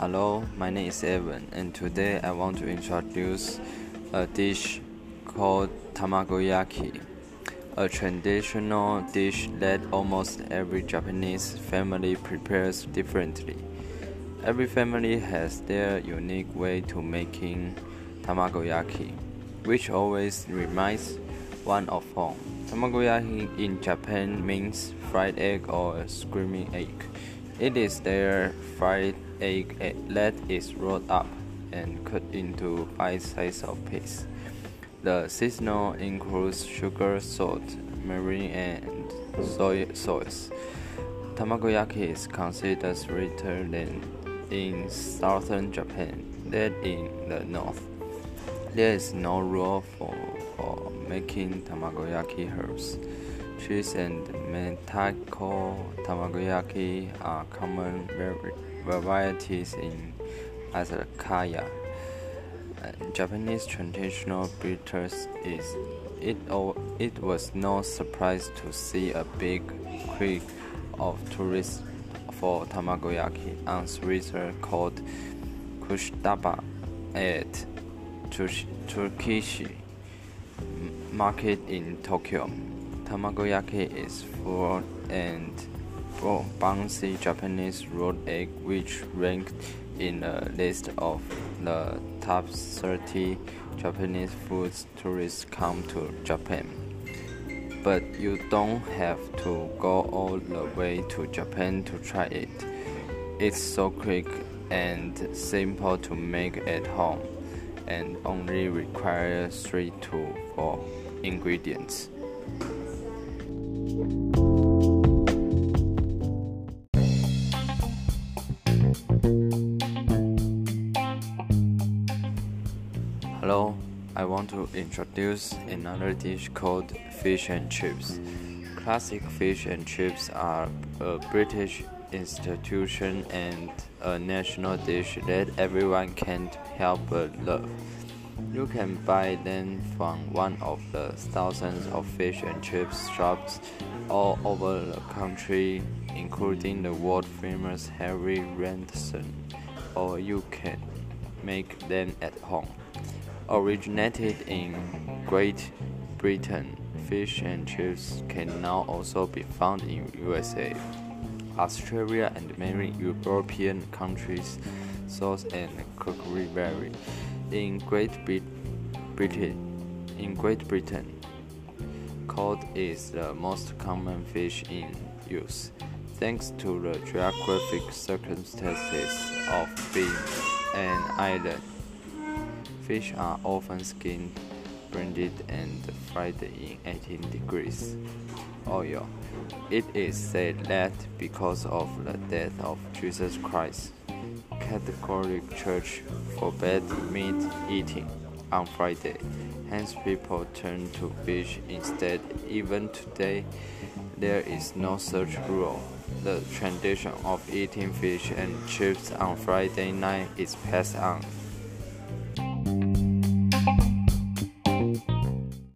Hello, my name is Evan, and today I want to introduce a dish called Tamagoyaki, a traditional dish that almost every Japanese family prepares differently. Every family has their unique way to making Tamagoyaki, which always reminds one of home. Tamagoyaki in Japan means fried egg or screaming egg. It is their fried egg that is rolled up and cut into bite-sized pieces. The seasoning includes sugar, salt, margarine, and soy sauce. Tamagoyaki is considered sweeter than in southern Japan than in the north. There is no rule for making tamagoyaki. Herbs, cheese, and mentaiko tamagoyaki are common varieties in Asakaya. Japanese traditional bitters is it was no surprise to see a big clique of tourists for tamagoyaki on Switzerland called Kusitaba at Tsukishi market in Tokyo. Tamagoyaki is full and bouncy Japanese rolled egg, which ranked in the list of the top 30 Japanese foods tourists come to Japan. But you don't have to go all the way to Japan to try it. It's so quick and simple to make at home, and only requires 3 to 4 ingredients. Hello, I want to introduce another dish called fish and chips. Classic fish and chips are a British institution and a national dish that everyone can't help but love. You can buy them from one of the thousands of fish and chips shops all over the country, including the world-famous Harry Randerson, or you can make them at home. Originated in Great Britain, fish and chips can now also be found in USA, Australia, and many European countries. Sauce and cookery vary. In Great Britain, cod is the most common fish in use, thanks to the geographic circumstances of being an island. Fish are often skinned, branded, and fried in 18 degrees oil. It is said that because of the death of Jesus Christ, Catholic Church forbade meat eating on Friday, hence people turn to fish instead. Even today, there is no such rule. The tradition of eating fish and chips on Friday night is passed on